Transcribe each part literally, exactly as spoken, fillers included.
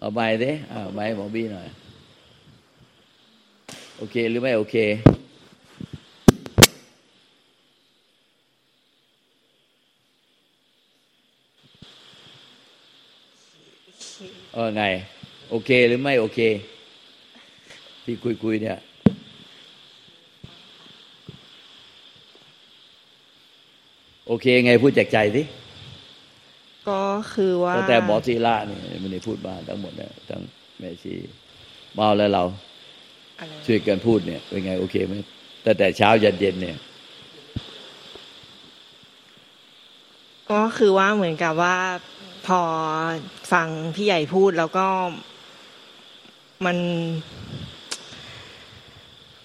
เอาใบดิเอาใบหมอบี้หน่อยโอเคหรือไม่โอเคเออไงโอเคหรือไม่โอเคที่คุยๆเนี่ยโอเคไงพูดจากใจสิก็คือว่าแต่หมอศิลาเนี่ยมันได้พูดมาทั้งหมดเนี่ยทั้งแม่ชีเมาแล้วเราช่วยกันพูดเนี่ยเป็นไงโอเคไหมแต่แต่เช้ายันเย็นเนี่ยก็คือว่าเหมือนกับว่าพอฟังพี่ใหญ่พูดแล้วก็มัน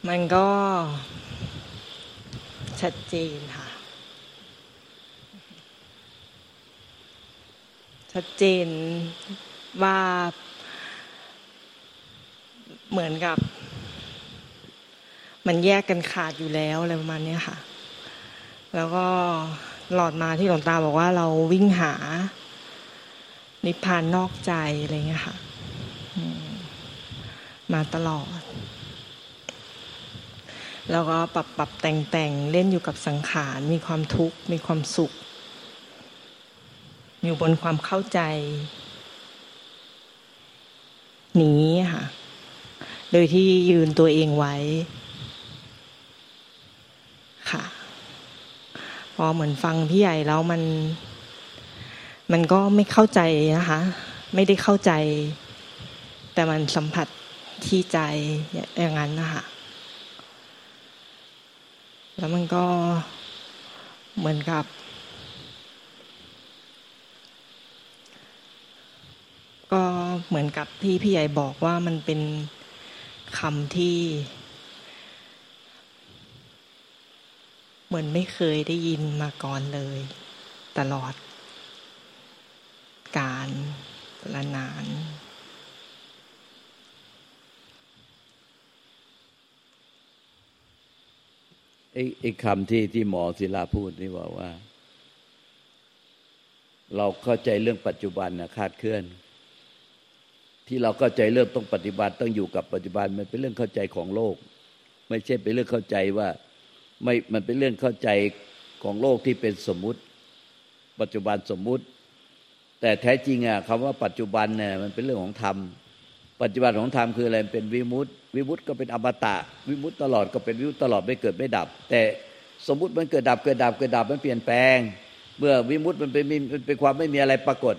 มันก็ชัดเจนค่ะชัดเจนว่าเหมือนกับมันแยกกันขาดอยู่แล้วอะไรประมาณนี้ค่ะแล้วก็หลอดมาที่หลวงตาบอกว่าเราวิ่งหานิพพานนอกใจอะไรเงี้ยค่ะมาตลอดแล้วก็ปรับปรับแต่งแต่งเล่นอยู่กับสังขารมีความทุกข์มีความสุขอยู่บนความเข้าใจนี้ค่ะโดยที่ยืนตัวเองไว้ค่ะพอเหมือนฟังพี่ใหญ่แล้วมันมันก็ไม่เข้าใจนะคะไม่ได้เข้าใจแต่มันสัมผัสที่ใจอย่างนั้นนะคะแล้วมันก็เหมือนกับก็เหมือนกับที่พี่ใหญ่บอกว่ามันเป็นคำที่เหมือนไม่เคยได้ยินมาก่อนเลยตลอดการละนานไอ้ไอ้คำที่ที่หมอศิลาพูดนี่บอกว่าเราเข้าใจเรื่องปัจจุบันนะคาดเคลื่อนที่เราเข้าใจเรื่องต้องปฏิบัติต้องอยู่กับปัจจุบันมันเป็นเรื่องเข้าใจของโลกไม่ใช่เป็นเรื่องเข้าใจว่าไม่มันเป็นเรื่องเข้าใจของโลกที่เป็นสมมุติปัจจุบันสมมุติแต่แท้จริงอ่ะคำว่าปัจจุบันเนี่ยมันเป็นเรื่องของธรรมปัจจุบันของธรรมคืออะไรเป็นวิมุตติวิมุตติก็เป็นอมตะวิมุตติตลอดก็เป็นวิมุตติตลอดไม่เกิดไม่ดับแต่สมมุติมันเกิดดับเกิดดับเกิดดับมันเปลี่ยนแปลงเมื่อวิมุตติมันเป็นมันเป็นความไม่มีอะไรปรากฏ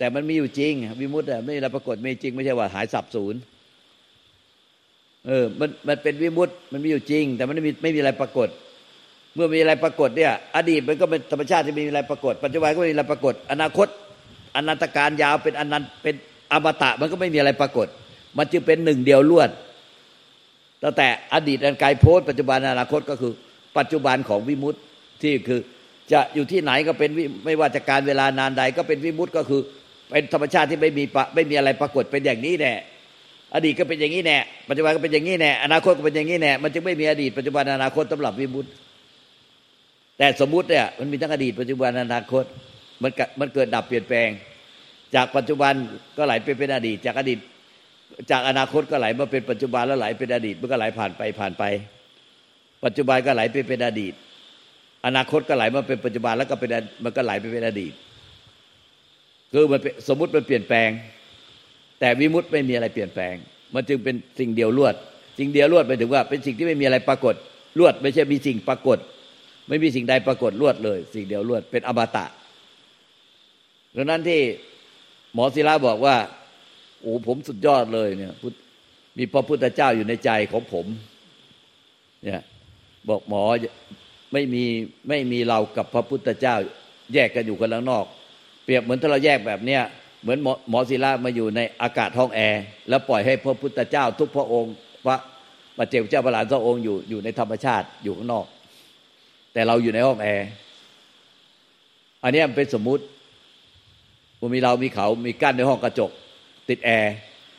แต่มันมีอยู่จริงวิมุตติไม่ได้ปรากฏไม่จริงไม่ใช่ว่าหายสับสูญเออมันมันเป็นวิมุตติมันมีอยู่จริงแต่มันไม่มีไม่มีอะไรปรากฏเมื่อมีอะไรปรากฏเนี่ยอดีตมันก็เป็นธรรมชาติที่ไม่มีอะไรปรากฏปัจจุบันก็ไม่มีอะไรปรากฏอนาคตอนันตการยาวเป็นอนันต์เป็นอมตะมันก็ไม่มีอะไรปรากฏมันจึงเป็นหนึ่งเดียวล้วนตั้งแต่อดีตอันไกลโพ้นปัจจุบันอนาคตก็คือปัจจุบันของวิมุตติที่คือจะอยู่ที่ไหนก็เป็นไม่ว่าจะการเวลานานใดก็เป็นวิมุตติก็คือเป็นธรรมชาติที่ไม่มีไม่มีอะไรปรากฏเป็นอย่างนี้แน่อดีตก็เป็นอย่างนี้แน่ปัจจุบันก็เป็นอย่างนี้แน่อนาคตก็เป็นอย่างนี้แน่มันจึงไม่มีอดีตปัจจุบันอนาคตสำหรับวิมุตติแต่สมมุติเนี่ยมันมีทั้งอดีตปัจจุบันอนาคตมันมันเกิดดับเปลี่ยนแปลงจากปัจจุบันก็ไหลไปเป็นอดีตจากอดีตจากอนาคตก็ไหลมาเป็นปัจจุบันแล้วไหลเป็นอดีตมันก็ไหลผ่านไปผ่านไปปัจจุบันก็ไหลไปเป็นอดีตอนาคตก็ไหลมาเป็นปัจจุบันแล้วก็เป็นมันก็ไหลไปเป็นอดีตคือมันสมมุติมันเปลี่ยนแปลงแต่วิมุตติไม่มีอะไรเปลี่ยนแปลงมันจึงเป็นสิ่งเดียวล้วนสิ่งเดียวล้วนหมายถึงว่าเป็นสิ่งที่ไม่มีอะไรปรากฏล้วนไม่ใช่มีสิ่งปรากฏไม่มีสิ่งใดปรากฏล้วนเลยสิ่งเดียวล้วนเป็นอมตะดังนั้นที่หมอศิลาบอกว่าโอ้ผมสุดยอดเลยเนี่ยมีพระพุทธเจ้าอยู่ในใจของผมเนี่ยบอกหมอไม่มีไม่มีเรากับพระพุทธเจ้าแยกกันอยู่คนละนอกเปรียบเหมือนถ้าเราแยกแบบเนี้ยเหมือนหมอหมอศิลามาอยู่ในอากาศห้องแอร์แล้วปล่อยให้พระพุทธเจ้าทุกพระองค์พระปัจเจกเจ้าพระหลานพระองค์อยู่อยู่ในธรรมชาติอยู่ข้างนอกแต่เราอยู่ในห้องแอร์อันนี้มันเป็นสมมุติว่ามีเรามีเขามีกั้นในห้องกระจกติดแอร์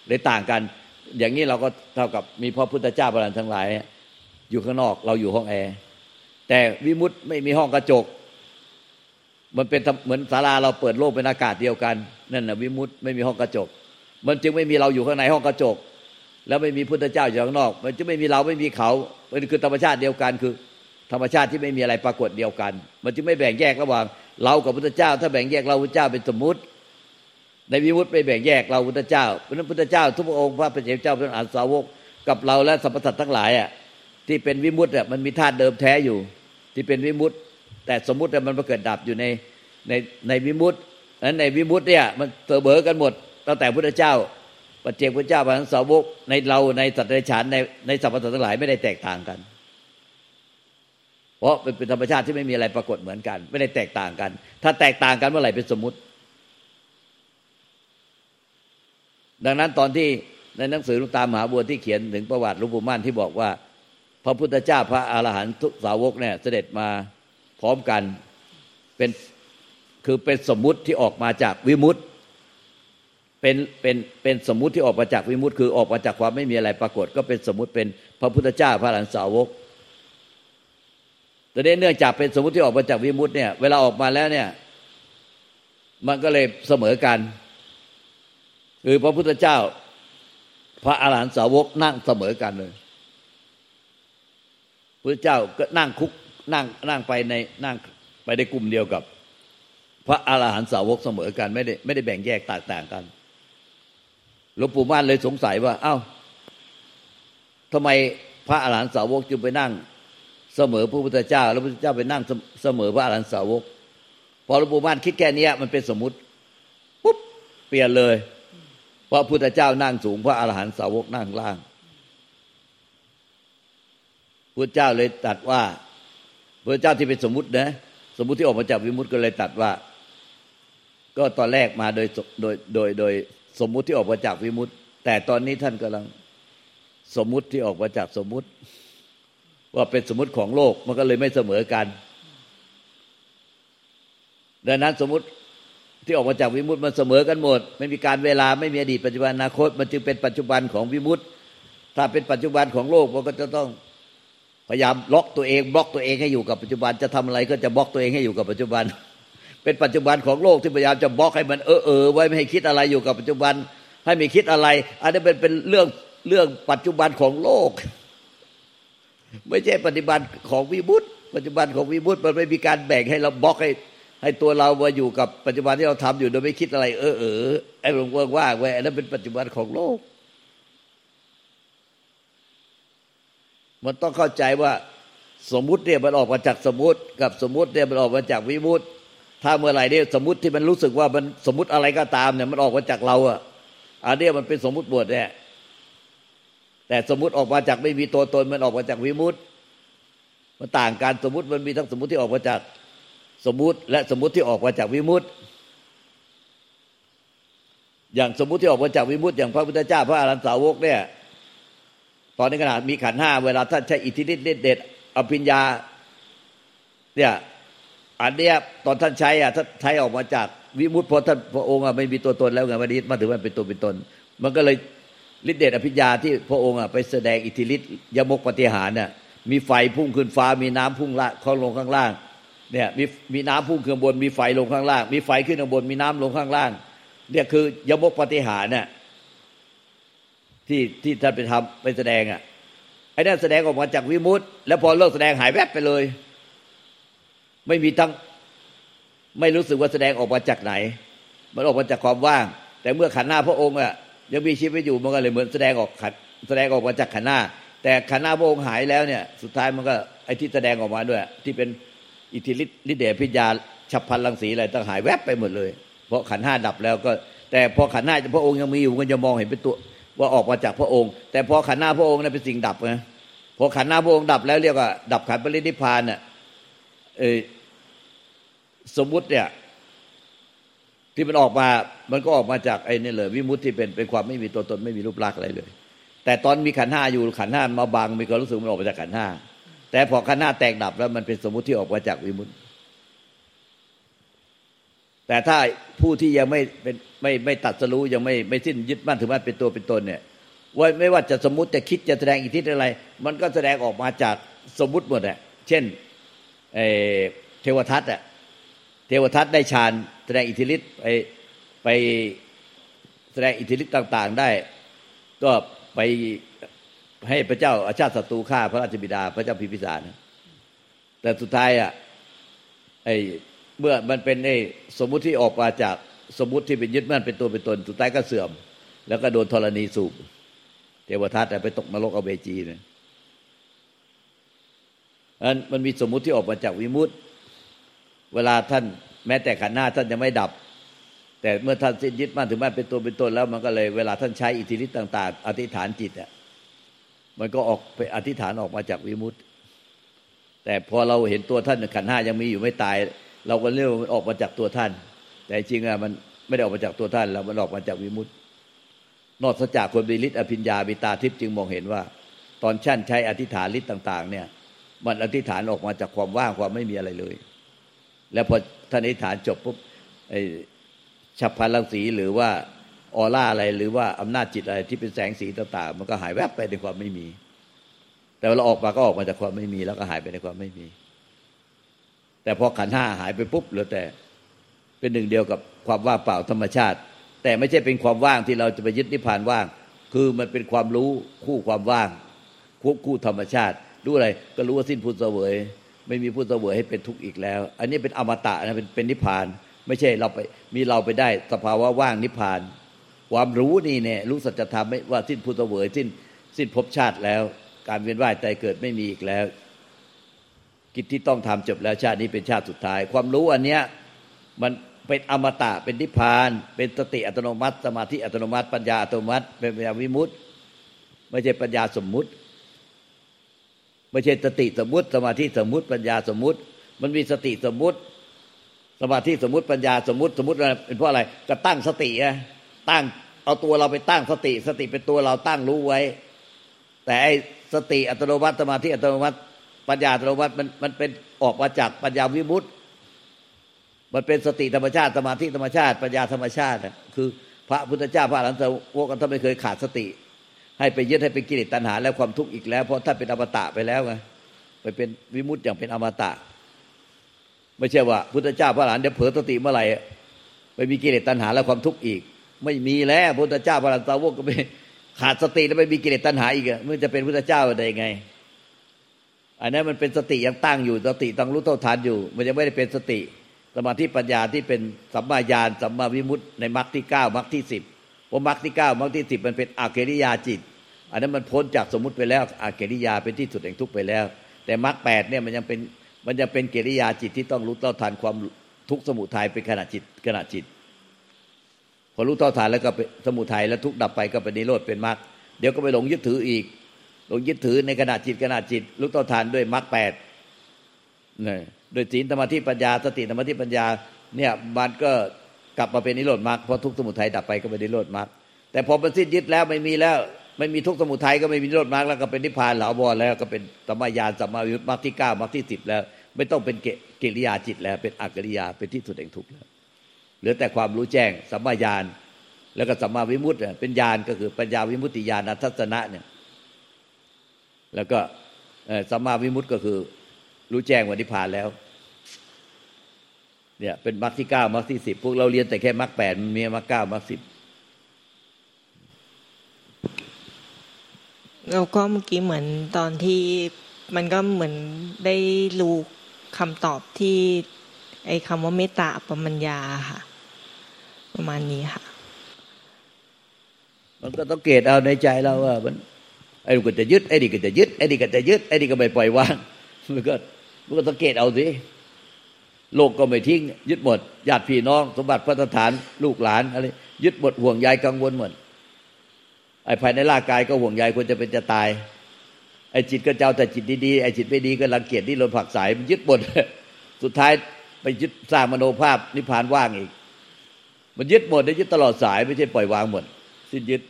เลยต่างกันอย่างนี้เราก็เท่ากับมีพระพุทธเจ้าพระหลานทั้งหลายอยู่ข้างนอกเราอยู่ห้องแอร์แต่วิมุตติไม่มีห้องกระจกมันเป็นเหมือนศาลาเราเปิดโลกเป็นอากาศเดียวกันนั่นน่ะวิมุตติไม่มีห้องกระจก มันจึงไม่มีเราอยู่ข้างในห้องกระจกแล้วไม่มีพุทธเจ้าอยู่ข้างนอกมันจะไม่มีเราไม่มีเขามันคือธรรมชาติเดียวกันคือธรรมชาติที่ไม่มีอะไรปรากฏเดียวกันมันจึงไม่แบ่งแยกระหว่างเรากับพุทธเจ้าถ้าแบ่งแยกเราพุทธเจ้าเป็นสมมุติในวิมุตติไม่แบ่งแยกเราพุทธเจ้าเพราะฉะนั้นพุทธเจ้าทุกพระองค์พระปัจเจกเจ้าพระอรหันตสาวกกับเราและสรรพสัตว์ทั้งหลายอ่ะที่เป็นวิมุตติอ่ะมันมีธาตุเดิมแท้อยู่ที่เป็นวิมุตติแต่สมมุติมันมาเกิดดับอยู่ในในในวิมุตตินั้นในวิมุตติเนี่ยมันเสมอกันหมดตั้งแต่พุทธเจ้าปัจเจกพุทธเจ้าพระอรหันตสาวกในเราในสัตว์เดรัจฉานในในสรรพสัตว์ทั้งหลายไม่ได้แตกต่างกันเพราะเป็นธรรมชาติที่ไม่มีอะไรปรากฏเหมือนกันไม่ได้แตกต่างกันถ้าแตกต่างกันเมื่อไหร่เป็นสมมุติดังนั้นตอนที่ในหนังสือหลวงตามหาบัวที่เขียนถึงประวัติหลวงปู่มั่นที่บอกว่าพระพุทธเจ้าพระอรหันตุสาวกเนี่ยเสด็จมาพร้อมกันเป็นคือเป็นสมมุติที่ออกมาจากวิมุตติเป็นเป็นเป็นสมมุติที่ออกมาจากวิมุตติคือออกมาจากความไม่มีอะไรปรากฏก็เป็นสมมุติเป็นพระพุทธเจ้าพระอรหันตสาวกแต่เนื่องจากเป็นสมมุติที่ออกมาจากวิมุตติเนี่ยเวลาออกมาแล้วเนี่ยมันก็เลยเสมอกันคือพระพุทธเจ้าพระอรหันตสาวกนั่งเสมอกันเลยพระเจ้าก็นั่งคุกนั่งนั่งไปในนั่งไปในกลุ่มเดียวกับพระอรหันตสาวกเสมอกันไม่ได้ไม่ได้แบ่งแยกแตกต่างกันหลวงปู่ม่านเลยสงสัยว่าเอ้าทำไมพระอรหันตสาวกจึงไปนั่งเสมอพระพุทธเจ้าแล้วพระพุทธเจ้าไปนั่งเสมอพระอรหันตสาวกพอหลวงปู่ม่านคิดแค่นี้มันเป็นสมมุติปุ๊บเปลี่ยนเลยพระพุทธเจ้านั่งสูงพระอรหันตสาวกนั่งล่างพุทธเจ้าเลยตรัสว่าพระเจ้าที่เป็นสมมุตินะสมมุติที่ออกมาจากวิมุตติก็เลยตรัสว่าก็ตอนแรกมาโดยโดยโดยโดยสมมุติที่ออกมาจากวิมุตติแต่ตอนนี้ท่านกำลังสมมุติที่ออกมาจากสมมุติว่าเป็นสมมุติของโลกมันก็เลยไม่เสมอกันดังนั้นสมมุติที่ออกมาจากวิมุตติมันเสมอกันหมดไม่มีการเวลาไม่มีอดีตปัจจุบันอนาคตมันจึงเป็นปัจจุบันของวิมุตติถ้าเป็นปัจจุบันของโลกมันก็จะต้องพยายามล็อกตัวเองบล็อกตัวเองให้อยู่กับปัจจุบันจะทำอะไรก็จะบล็อกตัวเองให้อยู่กับปัจจุบันเป็นปัจจุบันของโลกที่พยายามจะบล็อกให้มันเออเออไว้ไม่ให้คิดอะไรอยู่กับปัจจุบันให้มีคิดอะไรอันนี้เป็นเป็นเรื่องเรื่องปัจจุบันของโลกไม่ใช่ปัจจุบันของวิมุตติปัจจุบันของวิมุตติมันไม่มีการแบ่งให้เราบล็อกให้ให้ตัวเรามาอยู่กับปัจจุบันที่เราทำอยู่โดยไม่คิดอะไรเออเออไอ้หลวงว่างๆไว้อันนั้นเป็นปัจจุบันของโลกมันต้องเข้าใจว่าสมมุติเนี่ยมันออกมาจากสมมุติกับสมมุติเนี่ยมันออกมาจากวิมุตติถ้าเมื่อไหร่เนี่ยสมมุติที่มันรู้สึกว่ามันสมมุติอะไรก็ตามเนี่ยมันออกมาจากเราอ่ะอันเนี้ยมันเป็นสมมุติบวชเนี่ยแต่สมมุติออกมาจากไม่มีตัวตนมันออกมาจากวิมุตติมันต่างกันสมมุติมันมีทั้งสมมุติที่ออกมาจากสมมุติและสมมุติที่ออกมาจากวิมุตติอย่างสมมุติที่ออกมาจากวิมุตติอย่างพระพุทธเจ้าพระอรหันตสาวกเนี่ยตอนนี้ขนาดมีขันธ์ห้าเวลาท่านใช้อิทธิฤทธิ์เด็ดอภิญญาเนี่ยอันเนี้ยตอนท่านใช้อ่ะท่านใช้ออกมาจากวิมุตติเพราะท่านพระองค์อ่ะไม่มีตัวตนแล้วไงวันนี้มาถึงว่าเป็นตัวเป็นตนมันก็เลยฤทธิ์เดชอภิญญาที่พระองค์อ่ะไปแสดงอิทธิฤทธิ์ยมกปฏิหารน่ะมีไฟพุ่งขึ้นฟ้ามีน้ำพุ่งละข้างลงข้างล่างเนี่ยมีมีน้ำพุ่งขึ้นบนมีไฟลงข้างล่างมีไฟขึ้นข้างบนมีน้ำลงข้างล่างเนี่ยคือยมกปฏิหารน่ะที่ที่ท่านไปทำไปแสดงอ่ะไอ้นั่นแสดงออกมาจากวิมุตติแล้วพอเลิกแสดงหายแวบไปเลยไม่มีทั้งไม่รู้สึกว่าแสดงออกมาจากไหนมันออกมาจากความว่างแต่เมื่อขันธ์หน้าพระองค์อ่ะยังมีชีวิตอยู่มันก็เลยเหมือนแสดงออกขันแสดงออกมาจากขันธ์หน้าแต่ขันธ์หน้าพระองค์หายแล้วเนี่ยสุดท้ายมันก็ไอ้ที่แสดงออกมาด้วยที่เป็นอิทธิฤทธิ์ฤทธิ์เดชพิญญาฉัพพลังสีอะไรต่างหายแวบไปหมดเลยเพราะขันธ์ห้าดับแล้วก็แต่พอขันธ์หน้าพระองค์ยังมีอยู่มันจะมองเห็นเป็นตัวว่าออกมาจากพระองค์แต่พอขันธ์หน้าพระองค์เนี่ยเป็นสิ่งดับนะพอขันธ์หน้าพระองค์ดับแล้วเรียกว่าดับขันธ์ปรินิพพานน่ะเอ่อสมมุติเนี่ยที่มันออกมามันก็ออกมาจากไอ้นี่เลยวิมุตติที่เป็นเป็นความไม่มีตัวตนไม่มีรูปลักษณ์อะไรเลยแต่ตอนมีขันธ์ห้าอยู่ขันธ์ห้ามาบังมีความรู้สึกมันออกมาจากขันธ์ห้าแต่พอขันธ์ห้าแตกดับแล้วมันเป็นสมมุติที่ออกมาจากวิมุตติแต่ถ้าผู้ที่ยังไม่เป็นไม่ไม่ตัดสรู้ยังไม่ไม่สิ้นยึดมั่นถือมั่นเป็นตัวเป็นตนเนี่ยว่าไม่ว่าจะสมมุติจะคิดจะแสดงอิทธิฤทธิ์อะไรมันก็แสดงออกมาจากสมมุติหมดอ่ะเช่นไอ้เทวทัตอ่ะเทวทัตได้ฌานแสดงอิทธิฤทธิ์ไปไปแส ดงอิทธิฤทธิ์ต่างๆได้ก็ไปให้พระเจ้าอาชาติศัตรูฆ่าพระราชบิดาพระเจ้าพิมพิสารแต่สุดท้ายอ่ะไอ้เมื่อมันเป็นไอ้สมมุติที่ออกมาจากสมมุติที่เป็นยึดมั่นเป็นตัวเป็นตนสุดท้ายก็เสื่อมแล้วก็โดนธรณีสูบเทวทัตไปตกนรกอเวจีเนี่ยอันมันมีสมมุติที่ออกมาจากวิมุตติเวลาท่านแม้แต่ขันธ์ห้าท่านยังไม่ดับแต่เมื่อท่านสิ้นยึดมั่นถือมั่นเป็นตัวเป็นตนแล้วมันก็เลยเวลาท่านใช้อิทธิฤทธิ์ต่างๆอธิษฐานจิตอ่ะมันก็ออกไปอธิษฐานออกมาจากวิมุตติแต่พอเราเห็นตัวท่านขันธ์ห้ายังมีอยู่ไม่ตายเราก็เรียกมันออกมาจากตัวท่านแต่จริงอ่ะมันไม่ได้ออกมาจากตัวท่านแล้วมันออกมาจากวิมุตตินอกจากคนมีฤทธิ์อภิญญามีตาทิพย์จึงมองเห็นว่าตอนท่านใช้อธิษฐานฤทธิ์ต่างๆเนี่ยมันอธิษฐานออกมาจากความว่างความไม่มีอะไรเลยแล้วพอท่านอธิษฐานจบปุ๊บไอ้ฉัพพรังสีหรือว่าออร่าอะไรหรือว่าอำนาจจิตอะไรที่เป็นแสงสีต่างๆมันก็หายแวบไปในความไม่มีแต่เราออกมาก็ออกมาจากความไม่มีแล้วก็หายไปในความไม่มีแต่พอขันธ์ห้าหายไปปุ๊บเหลือแต่เป็นหนึ่งเดียวกับความว่างเปล่าธรรมชาติแต่ไม่ใช่เป็นความว่างที่เราจะไปยึดนิพพานว่างคือมันเป็นความรู้คู่ความว่างควบคู่ธรรมชาติรู้อะไรก็รู้ว่าสิ้นผู้เสวยไม่มีผู้เสวยให้เป็นทุกข์อีกแล้วอันนี้เป็นอมตะนะเป็นเป็นนิพพานไม่ใช่เราไปมีเราไปได้สภาวะว่างนิพพานความรู้นี่เนี่ยรู้สัจธรรมไม่ว่าสิ้นผู้เสวยสิ้นสิ้นภพชาติแล้วการเวียนว่ายตายเกิดไม่มีอีกแล้วกิจที่ต้องทำจบแล้วชาตินี้เป็นชาติสุดท้ายความรู้อันเนี้ยมันเป็นอมตะเป็นนิพพานเป็นสติอัตโนมัติสมาธิอัตโนมัติปัญญาอัตโนมัติเป็นปัญญาวิมุตติไม่ใช่ปัญญาสมมุติไม่ใช่สติสมมุติสมาธิสมมุติปัญญาสมมุติมันมีสติสมมุติสมาธิสมมุติปัญญาสมมุติสมมุติอะไรเป็นเพราะอะไรก็ตั้งสติไงตั้งเอาตัวเราไปตั้งสติสติเป็นตัวเราตั้งรู้ไว้แต่ไอ้สติอัตโนมัติสมาธิอัตโนมัติปัญญาอัตโนมัติมันมันเป็นออกมาจากปัญญาวิมุตติมันเป็นสติธรรมชาติสมาธิธรรมชาติปัญญาธรรมชาติคือพระพุทธเจ้าพระอรหันต์พวกท่านไม่เคยขาดสติให้ไปยึดให้เป็นกิเลสตัณหาและความทุกข์อีกแล้วเพราะท่านเป็นอมตะไปแล้วไงไปเป็นวิมุตติอย่างเป็นอมตะไม่ใช่ว่าพุทธเจ้าพระอรหันต์เดี๋ยวเผลอสติเมื่อไหร่ไปมีกิเลสตัณหาและความทุกข์อีกไม่มีแล้วพุทธเจ้าพระอรหันต์สาวกก็ไม่ขาดสติแล้วไม่มีกิเลสตัณหาอีกมันจะเป็นพุทธเจ้าได้ยังไงอันนั้นมันเป็นสติยังตั้งอยู่สติต้องรู้เท่าทันอยู่มันยังไม่ได้เป็นสติสมาธิปัญญาที่เป็นสัมมาญาณสัมมาวิมุตติในมรรคที่เก้ามรรคที่สิบเพราะมรรคที่เก้ามรรคที่สิบมันเป็นอากิริยาจิตอันนั้นมันพ้นจากสมมุติไปแล้วอากิริยาเป็นที่สุดแห่งทุกข์ไปแล้วแต่มรรคแปดเนี่ยมันยังเป็นมันยังเป็นกิริยาจิตที่ต้องรู้เท่าทันความทุกข์สมุทัยเป็นขณะจิตขณะจิตพอรู้เท่าทันแล้วก็สมุทัยแล้วทุกข์ดับไปก็เป็นนิโรธเป็นมรรคเดี๋ยวก็ไปหลงยึดถืออีกหลงยึดถือในขณะจิตขณะจิตรู้เท่าทันด้วยมรรคแปดนี่โดยศีลสมาธิปัญญาสติสมาธิปัญญาเนี่ยมันก็กลับมาเป็นนิโรธมรรคเพราะทุกข์สมุทัยดับไปก็เป็นนิโรธมรรคแต่พอมันสิ้นยึดแล้วไม่มีแล้วไม่มีทุกข์สมุทัยก็ไม่มีนิโรธมรรคแล้วก็เป็นนิพพานหลาวรแล้วก็เป็นสัมมาญาณสัมมาวิมุตติมรรคที่เก้ามรรคที่สิบแล้วไม่ต้องเป็นกิริยาจิตแล้วเป็นอกิริยาเป็นที่สุดแห่งทุกข์แล้วเหลือแต่ความรู้แจ้งสัมมาญาณแล้วก็สัมมาวิมุตติเป็นญาณก็คือปัญญาวิมุตติญาณทัศนะเนี่ยแล้วก็เอ่อสัมมาวิมุตติก็คือรู้แจ้งว่านิพพานแล้วเนี่ยเป็นมรรคที่เก้ามรรคที่สิบพวกเราเรียนแต่แค่มรรคแปดมันมีมรรคเก้ามรรคสิบแล้วก็เมื่อกี้เหมือนตอนที่มันก็เหมือนได้รู้คำตอบที่ไอ้คำว่าเมตตาอัปปมัญญาค่ะประมาณนี้ค่ะมันก็ต้องเกตเอาในใจเราว่ามันไอ้นี่ก็จะยึดไอ้นี่ก็จะยึดไอ้นี่ก็จะยึดไอ้นี่ก็ไม่ปล่อยวางมันก็มันก็สังเกตเอาสิโลกก็ไม่ทิ้งยึดหมดญาติพี่น้องสมบัติพัฒฐานลูกหลานอะไรยึดหมดห่วงใยกังวลหมดไอ้ภายในร่างกายก็ห่วงใยควรจะเป็นจะตายไอ้จิตก็เจ้าแต่จิตดีๆไอ้จิตไม่ดีก็รังเกียจดิ้นรนผักสายมันยึดหมดสุดท้ายไปยึดสร้างมโนภาพนิพพานว่างอีกมันยึดหมดได้ยึดตลอดสายไม่ใช่ปล่อยวางหมดสิ้นยึด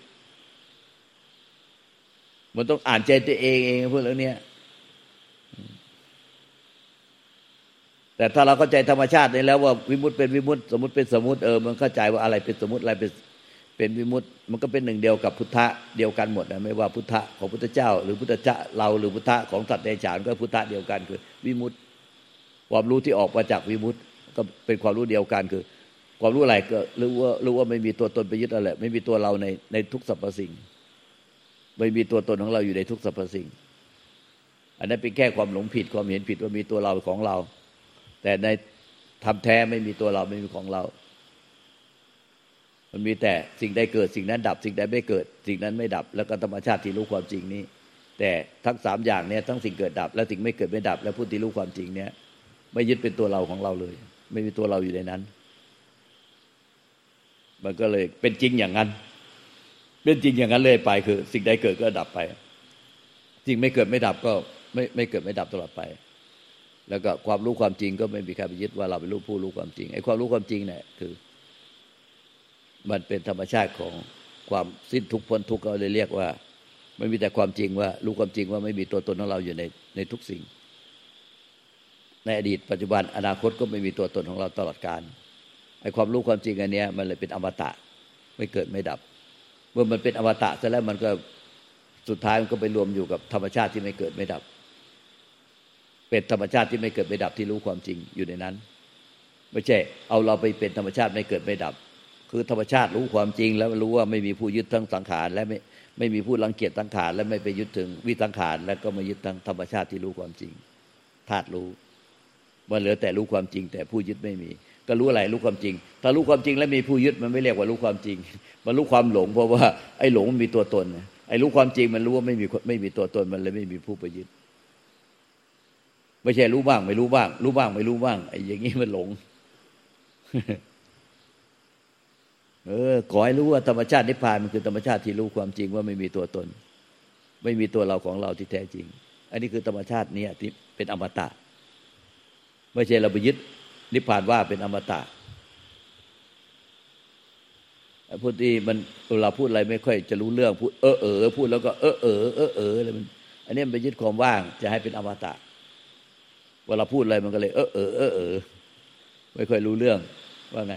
มันต้องอ่านใจตัวเองเองพวกเรื่องเนี้ยแต่ถ้าเราเข้าใจธรรมชาตินี่แล้วว่าวิมุตติเป็นวิมุตติสมมุติเป็นสมมุติเออมันเข้าใจว่าอะไรเป็นสมมุติอะไรเป็นเป็นวิมุตติมันก็เป็นหนึ่งเดียวกับพุทธะเดียวกันหมดนะไม่ว่าพุทธะของพุทธเจ้าหรือพุทธเจ้าเราหรือพุทธะของสัตว์เดรัจฉานก็พุทธะเดียวกันคือวิมุตติความรู้ที่ออกมาจากวิมุตติก็เป็นความรู้เดียวกันคือ ความรู้อะไรก็รู้ว่ารู้ว่าไม่มีตัวตนไปยึดอะไรไม่มีตัวเราในในทุกสรรพสิ่งไม่มีตัวตนของเราอยู่ในทุกสรรพสิ่งอันนั้นเป็นแค่ความหลงผิดความเห็นผิดว่ามีตัวเราของเราแต่ในธรรมแท้ไม่มีตัวเราไม่มีของเรามันมีแต่สิ่งใดเกิดสิ่งนั้นดับสิ่งใดไม่เกิดสิ่งนั้นไม่ดับแล้วก็ธรรมชาติที่รู้ความจริงนี้แต่ทั้งสามอย่างเนี่ยทั้งสิ่งเกิดดับและสิ่งไม่เกิดไม่ดับและผู้ที่รู้ความจริงเนี่ยไม่ยึดเป็นตัวเราของเราเลยไม่มีตัวเราอยู่ในนั้นมันก็เลยเป็นจริงอย่างนั้นเป็นจริงอย่างนั้นเลยไปคือสิ่งใดเกิดก็ดับไปสิ่งไม่เกิดไม่ดับก็ไม่ไม่เกิดไม่ดับตลอดไปแล้วก็ความรู้ความจริงก็ไม่มีใครไปยึดว่าเราเป็นรู้ผู้รู้ความจริงไอ้ความรู้ความจริงเนี่ยคือมันเป็นธรรมชาติของความสิ้นทุกข์พ้นทุกข์ก็เลยเรียกว่าไม่มีแต่ความจริงว่ารู้ความจริงว่าไม่มีตัวตนของเราอยู่ในในทุกสิ่งในอดีตปัจจุบันอนาคตก็ไม่มีตัวตนของเราตลอดกาลไอ้ความรู้ความจริงอันเนี้ยมันเลยเป็นอมตะไม่เกิดไม่ดับเมื่อมันเป็นอมตะซะแล้วมันก็สุดท้ายมันก็ไปรวมอยู่กับธรรมชาติที่ไม่เกิดไม่ดับเป็นธรรมชาติที่ไม่เกิดไม่ดับที่รู้ความจริงอยู่ในนั้นไม่ใช่เอาเราไปเป็นธรรมชาติไม่เกิดไม่ดับคือธรรมชาติรู้ความจริงแล้วรู้ว่าไม่มีผู้ยึดทั้งสังขารและไม่ไม่มีผู้รังเกียจสังขารและไม่ไปยึดถึงวิสังขารแล้วก็มายึดทั้งธรรมชาติที่รู้ความจริงธาตุรู้มันเหลือแต่รู้ความจริงแต่ผู้ยึดไม่มีก็รู้อะไรรู้ความจริงถ้ารู้ความจริงแล้วมีผู้ยึดมันไม่เรียกว่ารู้ความจริงมันรู้ความหลงเพราะว่าไอ้หลงมันมีตัวตนไอ้รู้ความจริงมันรู้ว่าไม่มีไม่มีตัวตนมันเลยไม่มีผู้ไปยึดไม่ใช่รู้บ้างไม่รู้บ้างรู้บ้างไม่รู้บ้างไอ้อย่างนี้มันหลงเออขอให้รู้ว่าธรรมชาตินิพพานมันคือธรรมชาติที่รู้ความจริงว่าไม่มีตัวตนไม่มีตัวเราของเราที่แท้จริงอันนี้คือธรรมชาติเนี่ยที่เป็นอมตะไม่ใช่เราไปยึดนิพพานว่าเป็นอมตะไอ้พวกที่มันเวลาพูดอะไรไม่ค่อยจะรู้เรื่องพูดเออเออพูดแล้วก็เออเออเออเอออะไรมันอันนี้มันไปยึดความว่างจะให้เป็นอมตะเวลาพูดอะไรมันก็เลยเออเออเออเออไม่ค่อยรู้เรื่องว่าไง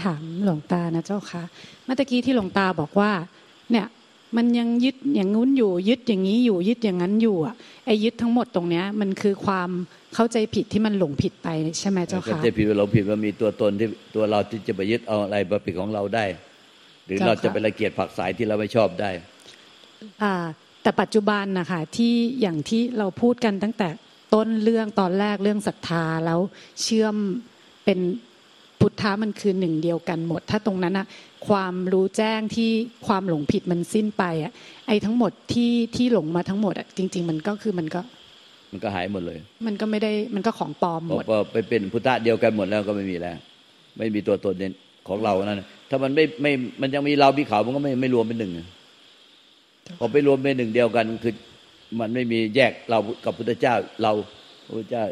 ถามหลวงตานะเจ้าค่ะเมื่อกี้ที่หลวงตาบอกว่าเนี่ยมันยังยึดอย่างงู้นอยู่ยึดอย่างนี้อยู่ยึดอย่างนั้นอยู่อ่ะไอ้ยึดทั้งหมดตรงเนี้ยมันคือความเข้าใจผิดที่มันหลงผิดไปใช่ไหมเจ้าค่ะเข้าใจผิดว่าเราผิดว่ามีตัวตนที่ตัวเราที่จะไปยึดเอาอะไรมาเป็นของเราได้หรือเราจะไปละเกียดผักสายที่เราไม่ชอบได้อ่าแต่ปัจจุบันนะคะที่อย่างที่เราพูดกันตั้งแต่ต้นเรื่องตอนแรกเรื่องศรัทธาแล้วเชื่อมเป็นพุทธะมันคือหนึ่งเดียวกันหมดถ้าตรงนั้นนะความรู้แจ้งที่ความหลงผิดมันสิ้นไปอ่ะไอ้ทั้งหมดที่ที่หลงมาทั้งหมดอ่ะจริงๆมันก็คือมันก็มันก็หายหมดเลยมันก็ไม่ได้มันก็ของปลอมหมดก็ไปเป็นพุทธะเดียวกันหมดแล้วก็ไม่มีแล้วไม่มีตัวตนของเรานั่นถ้ามันไม่ไม่มันยังมีเรามีเขามันก็ไม่ไม่รวมเป็นหนึ่งพอไปรวมเป็นหนึ่งเดียวกันคือมันไม่มีแยกเรากับพุทธเจ้าเราพุทธเจ้า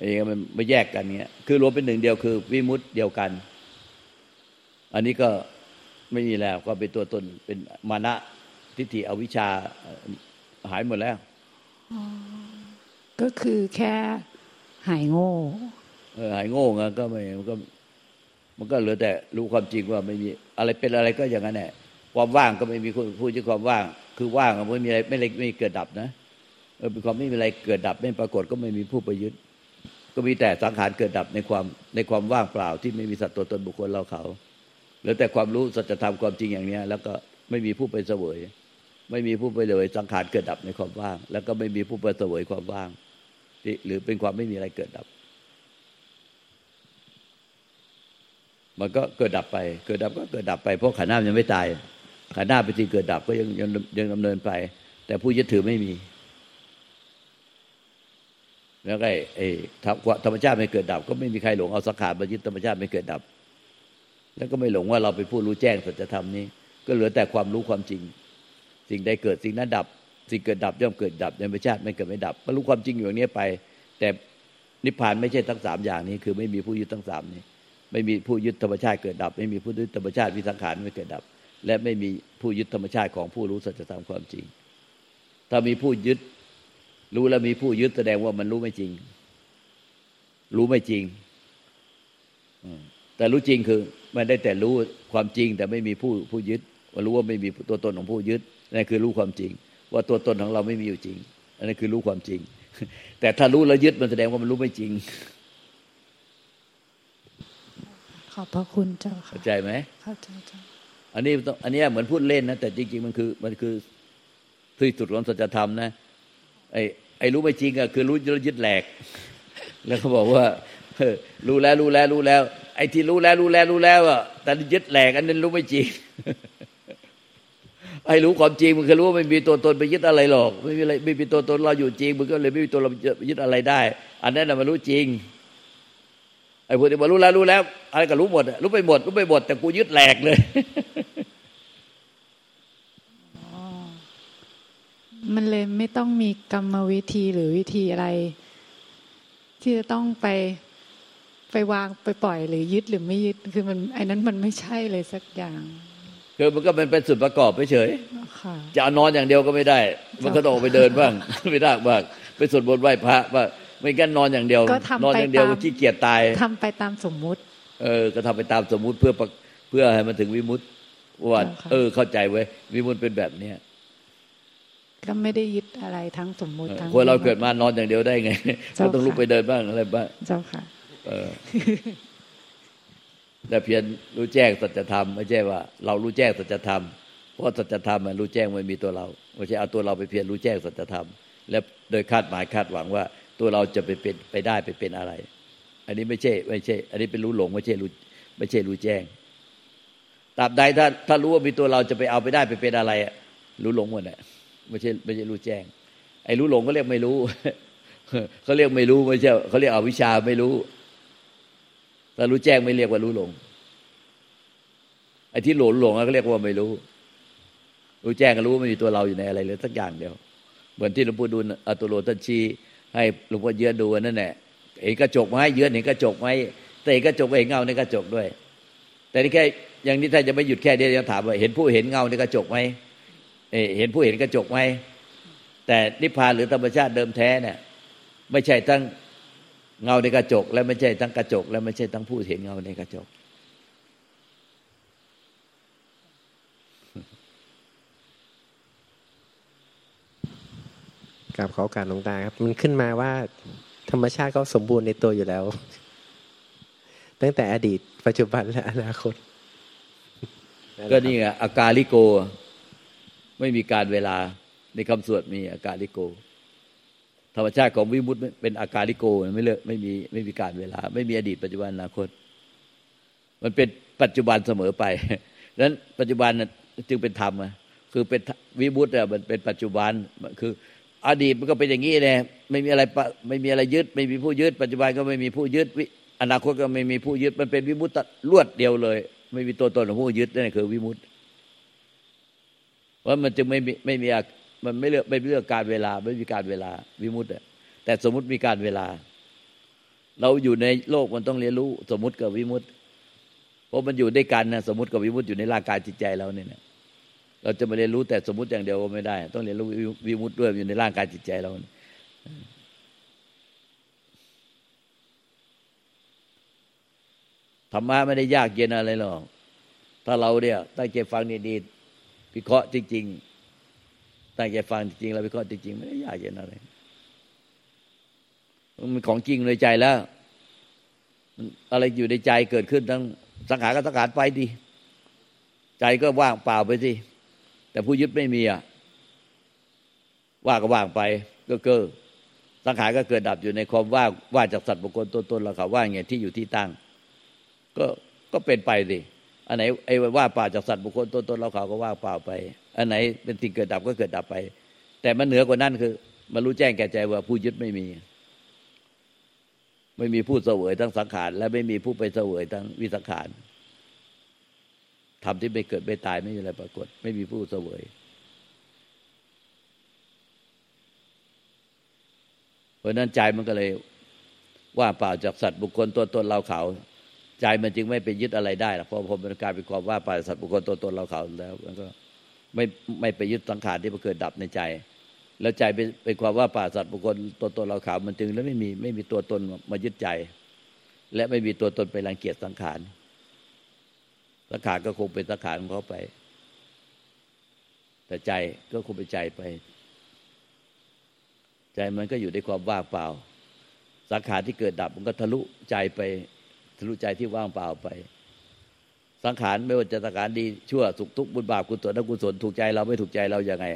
เองมันไม่แยกกันเงี้ยคือรวมเป็นหนึ่งเดียวคือวิมุตติเดียวกันอันนี้ก็ไม่มีแล้วก็เป็นตัวตนเป็นมานะทิฏฐิอวิชชาหายหมดแล้วก็คือแค่หายโง่เออหายโง่เงี้ยก็ไม่มันก็มันก็เหลือแต่รู้ความจริงว่าไม่มีอะไรเป็นอะไรก็อย่างนั้นแหละความว่างก็ไม่มีคนพูดถึงความว่างคือว่างมันไม่มีอะไรไม่ไม่เกิดดับนะเออเป็นความไม่มีอะไรเกิดดับไม่ปรากฏก็ไม่มีผู้ไปยึดก็มีแต่สังขารเกิดดับในความในความว่างเปล่าที่ไม่มีสัตว์ตัวตนบุคคลเราเขาเหลือแต่ความรู้สัจธรรมความจริงอย่างนี้แล้วก็ไม่มีผู้ไปเสวยไม่มีผู้ไปเสวยสังขารเกิดดับในความว่างแล้วก็ไม่มีผู้ไปเสวยความว่างหรือเป็นความไม่มีอะไรเกิดดับมันก็เกิดดับไปเกิดดับก็เกิดดับไปเพราะขันธ์ห้ายังไม่ตายขันธ์ห้าเป็นสิ่งเกิดดับก็ยังยังยังดำเนินไปแต่ผู้ยึดถือไม่มีแล้วไอ้ไอ้ธรรมชาติไม่เกิดดับก็ไม่มีใครหลงเอาสังขารมายึดธรรมชาติไม่เกิดดับแล้วก็ไม่หลงว่าเราเป็นผู้รู้แจ้งสัจธรรมนี้ก็เหลือแต่ความรู้ความจริงสิ่งใดเกิดสิ่งนั้นดับสิ่งเกิดดับย่อมเกิดดับธรรมชาติไม่เกิดไม่ดับก็รู้ความจริงอยู่อย่างนี้ไปแต่นิพพานไม่ใช่ทั้งสามอย่างนี้คือไม่มีผู้ยึดทั้งสามนี้ไม่มีผู้ยึดธรรมชาติเกิดดับไม่มีผู้ยึดธรรมชาติวิสังขารไม่เกิดดับและไม่มีผู้ยึดธรรมชาติของผู้รู้สัจธรรมความจริงถ้ามีผู้ยึดรู้แล้วมีผู้ยึดแสดงว่ามันรู้ไม่จริงรู้ไม่จริงแต่รู้จริงคือมันได้แต่รู้ความจริงแต่ไม่มีผู้ผู้ยึดมันรู้ว่าไม่มีตัวตนของผู้ยึดนั่นคือรู้ความจริงว่าตัวตนของเราไม่มีอยู่จริงอันนั้นคือรู้ความจริงแต่ถ้ารู้แล้วยึดมันแสดงว่ามันรู้ไม่จริง อบพระคุณเจ้าค่ะเข้าใจไหมเข้าใจเจ้าอันนี้อันนี้เหมือนพูดเล่นนะแต่จริงๆมันคือมันคือที่สุดของสัจธรรมนะไอ้ไอ้รู้ไม่จริงอะคือรู้ยึดแหลกแล้วเขาบอกว่ารู้แล้วรู้แล้วรู้แล้วไอ้ที่รู้แล้วรู้แล้วรู้แล้วอะแต่ยึดแหลกอันนั้นรู้ไม่จริงไอ้รู้ความจริงมันคือรู้ว่าไม่มีตัวตนไปยึดอะไรหรอกไม่มีอะไรไม่มีตัวตนเราอยู่จริงมันก็เลยไม่มีตัวเรายึดอะไรได้อันนั้นน่ะมันรู้จริงไอ้พวกที่บอกรู้แล้วรู้แล้วอะไรก็รู้หมดรู้ไปหมดรู้ไปหมดแต่กูยึดแหลกเลยมันเลยไม่ต้องมีกรรมวิธีหรือวิธีอะไรที่จะต้องไปไปวางไปปล่อยหรือยึดหรือไม่ยึดคือมันไอ้นั้นมันไม่ใช่เลยสักอย่างคือมันก็เป็นเป็นส่วนประกอบเฉยๆจะนอนอย่างเดียวก็ไม่ได้มันก็ต้องออกไปเดินบ้างไม่ได้บ้างไปสวดบทไหว้พระบ้างไม่งั้นนอนอย่างเดียวนอนอย่างเดียวมันขี้เกียจตายทำไปตามสมมุติเออก็ทำไปตามสมมุติเพื่อเพื่อให้มันถึงวิมุตติว่าเออเข้าใจเว้ยวิมุตติเป็นแบบนี้ก็ไม่ได้ยึดอะไรทั้งสมมุติทั้งคนเราเกิดมานอนอย่างเดียวได้ไงก็ต้องลุกไปเดินบ้างอะไรบ้างเจ้าค่ะเออแต่เพียงรู้แจ้งสัจธรรมไม่ใช่ว่าเรารู้แจ้งสัจธรรมเพราะสัจธรรมมันรู้แจ้งไม่มีตัวเราไม่ใช่เอาตัวเราไปเพียงรู้แจ้งสัจธรรมและโดยคาดหมายคาดหวังว่าตัวเราจะไปเป็นไปได้ไปเป็นอะไรอันนี้ไม่ใช่ไม่ใช่อันนี้เป็นรู้หลงไม่ใช่รู้ไม่ใช่รู้แจ้งตราบใดถ้าถ้ารู้ว่ามีตัวเราจะไปเอาไปได้ไปเป็นอะไรอ่ะรู้หลงหมดแหละไม่ใช่ไม่ใช่รู้แจ้งไอ้รู้หลงก็เรียกไม่รู้เขาเรียกไม่รู้ไม่ใช่เขาเรียกอวิชชาไม่รู้แต่รู้แจ้งไม่เรียกว่ารู้หลงไอ้ที่หลงหลงก็เรียกว่าไม่รู้รู้แจ้งก็รู้ไม่มีตัวเราอยู่ในอะไรเลยสักอย่างเดียวเหมือนที่หลวงปู่ดูลย์อตุโลท่านชี้ให้หลวงพ่อเยือนดูนั่นแหละเห็นกระจกไหมเยือนเห็นกระจกไหมแต่เห็นกระจกก็เห็นเงาในกระจกด้วยแต่นี่แค่อย่างนี้ถ้าจะไม่หยุดแค่เดียวจะถามว่าเห็นผู้เห็นเงาในกระจกไหมเห็นผู้เห็นกระจกไหมแต่นิพพานหรือธรรมชาติเดิมแท้เนี่ยไม่ใช่ทั้งเงาในกระจกและไม่ใช่ทั้งกระจกและไม่ใช่ทั้งผู้เห็นเงาในกระจกกราบขอโอกาสหลวงตาครับมันขึ้นมาว่าธรรมชาติเขาสมบูรณ์ในตัวอยู่แล้วตั้งแต่อดีตปัจจุบันและอนาคตก็นี่ไงอากาลิโกไม่มีการเวลาในคำสวดมีอากาลิโกธรรมชาติของวิมุตติเป็นอากาลิโกไม่เลิกไม่มีไม่มีการเวลาไม่มีอดีตปัจจุบันอนาคตมันเป็นปัจจุบันเสมอไปดังนั้นปัจจุบันจึงเป็นธรรมคือเป็นวิมุตติอ่ะมันเป็นปัจจุบันคืออดีตมันก็เป็นอย่างนี้แหละไม่มีอะไรไม่มีอะไรยึดไม่มีผู้ยึดปัจจุบันก็ไม่มีผู้ยึดอนาคตก็ไม่มีผู้ยึดมันเป็นวิมุตติรวดเดียวเลยไม่มีตัวตนของผู้ยึดนั่นคือวิมุตติเพราะมันจึงไม่มีไม่มีมันไม่เลือกไม่เลือกการเวลาไม่มีการเวลาวิมุตติแต่สมมุติมีการเวลาเราอยู่ในโลกมันต้องเรียนรู้สมมุติกับวิมุตติเพราะมันอยู่ด้วยกันนะสมมุติกับวิมุตติอยู่ในร่างกายจิตใจเราเนี่ยเราจะมาเรียนรู้แต่สมมุติอย่างเดียวก็ไม่ได้ต้องเรียนรู้วิมุตติด้วยอยู่ในร่างกายจิตใจเราธรรมะไม่ได้ยากเย็นอะไรหรอกถ้าเราเนี่ยตั้งใจฟังดีๆวิเคราะห์จริงๆตั้งใจฟังจริงๆแล้ววิเคราะห์จริงๆไม่ได้ยากเย็นอะไรมันของจริงในใจแล้วอะไรอยู่ในใจเกิดขึ้นทั้งสังขารก็สังขารไปดิใจก็ว่างเปล่าไปสิแต่ผู้ยึดไม่มีอ่ะว่าก็ว่างไปก็เกิดสังขารก็เกิดดับอยู่ในความว่างว่าจากสัตว์บุคคลต้นต้นเราเขาว่าไงที่อยู่ที่ตั้งก็ก็เป็นไปสิอันไหนไอ้ว่าป่าจากสัตว์บุคคลต้นต้นเราเขาก็ว่างเปล่าไปอันไหนเป็นสิ่งเกิดดับก็เกิดดับไปแต่มันเหนือกว่านั้นคือมันรู้แจ้งแก่ใจว่าผู้ยึดไม่มีไม่มีผู้เสวยทั้งสังขารและไม่มีผู้ไปเสวยทั้งวิสังขารธรรมที่ไม่เกิดไม่ตายไม่มีอะไรปรากฏไม่มีผู้เสวยเพราะนั้นใจมันก็เลยว่างเปล่าจากสัตว์บุคคลตัวตนเราเขาใจมันจึงไม่ไปยึดอะไรได้หรอกเพราะพอมันกลายเป็นความว่างเปล่าสัตว์บุคคลตัวตนเราเขาแล้วมันก็ไม่ไม่ไปยึดสังขารที่มันเกิดดับในใจแล้วใจเป็นเป็นความว่างเปล่าสัตว์บุคคลตัวตนเราเขามันจึงแล้วไม่มีไม่มีตัวตนมายึดใจและไม่มีตัวตนไปรังเกียจสังขารสังขารก็คงเป็นสังขารของเขาไปแต่ใจก็คงเป็นใจไปใจมันก็อยู่ในความว่างเปล่าสังขารที่เกิดดับมันก็ทะลุใจไปทะลุใจที่ว่างเปล่าไป สังขารไม่ว่าจะสังขารดีชั่วสุขทุกข์บุญบาปกุศลอกุศลถูกใจเราไม่ถูกใจเราอย่างไง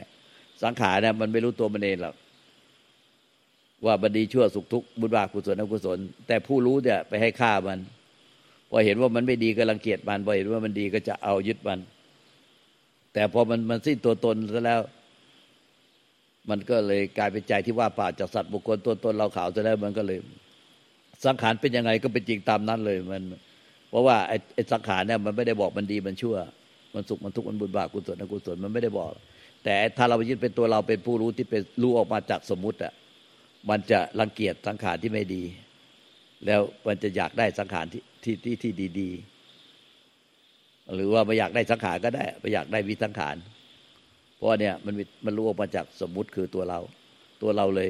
สังขารเนี่ยมันไม่รู้ตัวมันเองหรอกว่ามันดีชั่วสุขทุกข์บุญบาปกุศลอกุศลแต่ผู้รู้เนี่ยไปให้ค่ามันพอเห็นว่ามันไม่ดีก็รังเกียจมันพอเห็นว่ามันดีก็จะเอายึดมันแต่พอมันมันสิ้นตัวตนซะแล้วมันก็เลยกลายเป็นใจที่ว่าป่าจากสัตว์บุคคลตัวตนเราขาวซะแล้วมันก็เลยสังขารเป็นยังไงก็เป็นจริงตามนั้นเลยมันเพราะว่าไอ้ไอ้สังขารเนี่ยมันไม่ได้บอกมันดีมันชั่วมันสุขมันทุกข์มันบุญบาปกุศลอกุศลมันไม่ได้บอกแต่ถ้าเราไปยึดเป็นตัวเราเป็นผู้รู้ที่เป็นรู้ออกมาจากสมมุติอ่ะมันจะรังเกียจสังขารที่ไม่ดีแล้วมันจะอยากได้สังขารที่ที่ที่ที่ดีๆหรือว่าไม่อยากได้สังขารก็ได้ไม่อยากได้วิสังขารเพราะเนี่ยมันมันรู้ออกมาจากสมมุติคือตัวเราตัวเราเลย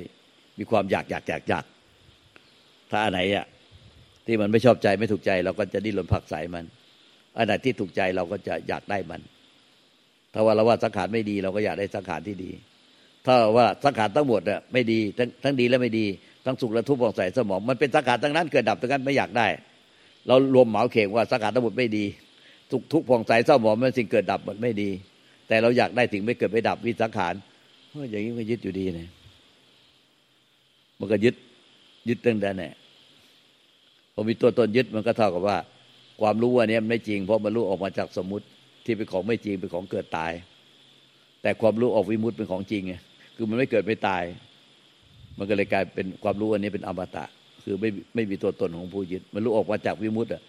มีความอยากอยากอยากอยากถ้าอันไหนอ่ะที่มันไม่ชอบใจไม่ถูกใจเราก็จะดิ้นรนผลักไสมันอันไหนที่ถูกใจเราก็จะอยากได้มันถ้าว่าเราว่าสังขารไม่ดีเราก็อยากได้สังขารที่ดีถ้าว่าสังขารทั้งหมดน่ะไม่ดีทั้งทั้งดีและไม่ดีทั้งสุขและทุกข์ผ่องใสสมองมันเป็นสังขารทั้งนั้นเกิดดับทั้งนั้นไม่อยากได้เรารวมเหมาเข่งว่าสังขารทั้งหมดไม่ดีสุขทุกข์ผ่องใสสมองมันสิ่งเกิดดับมันไม่ดีแต่เราอยากได้สิ่งไม่เกิดไม่ดับวิสังขารเฮ้ยอย่างนี้มันยึดอยู่ดีนะมันก็ยึดยึดตั้งแต่ไหนพอมีตัวตนยึดมันก็เท่ากับว่าความรู้อันนี้มันไม่จริงเพราะมันรู้ออกมาจากสมมุติที่เป็นของไม่จริงเป็นของเกิดตายแต่ความรู้ออกวิมุตติเป็นของจริงไงคือมันไม่เกิดไม่ตายมันก็เลยกลายเป็นความรู้อันนี้เป็นอมตะคือไม่ไม่มีตัวตนของผู้ยึดมันรู้ออกมาจากวิมุตติอ่ะ